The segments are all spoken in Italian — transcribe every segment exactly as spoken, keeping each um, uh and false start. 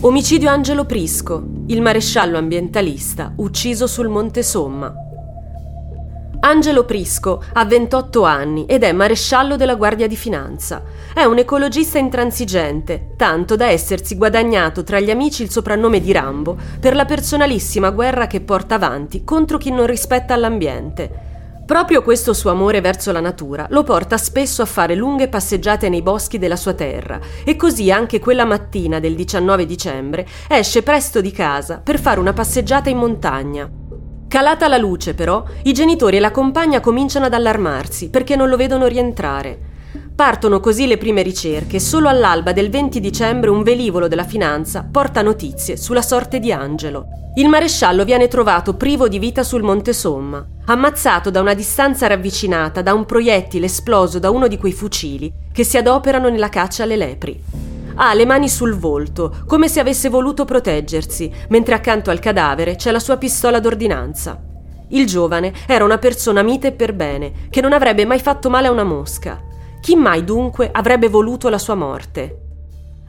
Omicidio Angelo Prisco, il maresciallo ambientalista ucciso sul Monte Somma. Angelo Prisco ha ventotto anni ed è maresciallo della Guardia di Finanza. È un ecologista intransigente, tanto da essersi guadagnato tra gli amici il soprannome di Rambo per la personalissima guerra che porta avanti contro chi non rispetta l'ambiente. Proprio questo suo amore verso la natura lo porta spesso a fare lunghe passeggiate nei boschi della sua terra e così anche quella mattina del diciannove dicembre esce presto di casa per fare una passeggiata in montagna. Calata la luce però, i genitori e la compagna cominciano ad allarmarsi perché non lo vedono rientrare. Partono così le prime ricerche e solo all'alba del venti dicembre un velivolo della finanza porta notizie sulla sorte di Angelo. Il maresciallo viene trovato privo di vita sul Monte Somma, ammazzato da una distanza ravvicinata da un proiettile esploso da uno di quei fucili che si adoperano nella caccia alle lepri. Ha le mani sul volto, come se avesse voluto proteggersi, mentre accanto al cadavere c'è la sua pistola d'ordinanza. Il giovane era una persona mite e per bene, che non avrebbe mai fatto male a una mosca. Chi mai dunque avrebbe voluto la sua morte?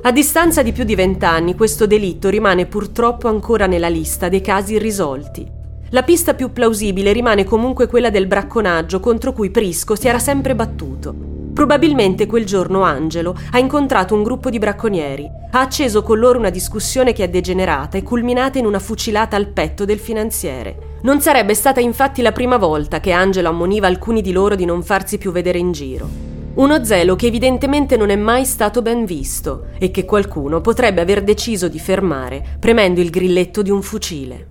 A distanza di più di vent'anni questo delitto rimane purtroppo ancora nella lista dei casi irrisolti. La pista più plausibile rimane comunque quella del bracconaggio contro cui Prisco si era sempre battuto. Probabilmente quel giorno Angelo ha incontrato un gruppo di bracconieri, ha acceso con loro una discussione che è degenerata e culminata in una fucilata al petto del finanziere. Non sarebbe stata infatti la prima volta che Angelo ammoniva alcuni di loro di non farsi più vedere in giro. Uno zelo che evidentemente non è mai stato ben visto e che qualcuno potrebbe aver deciso di fermare premendo il grilletto di un fucile.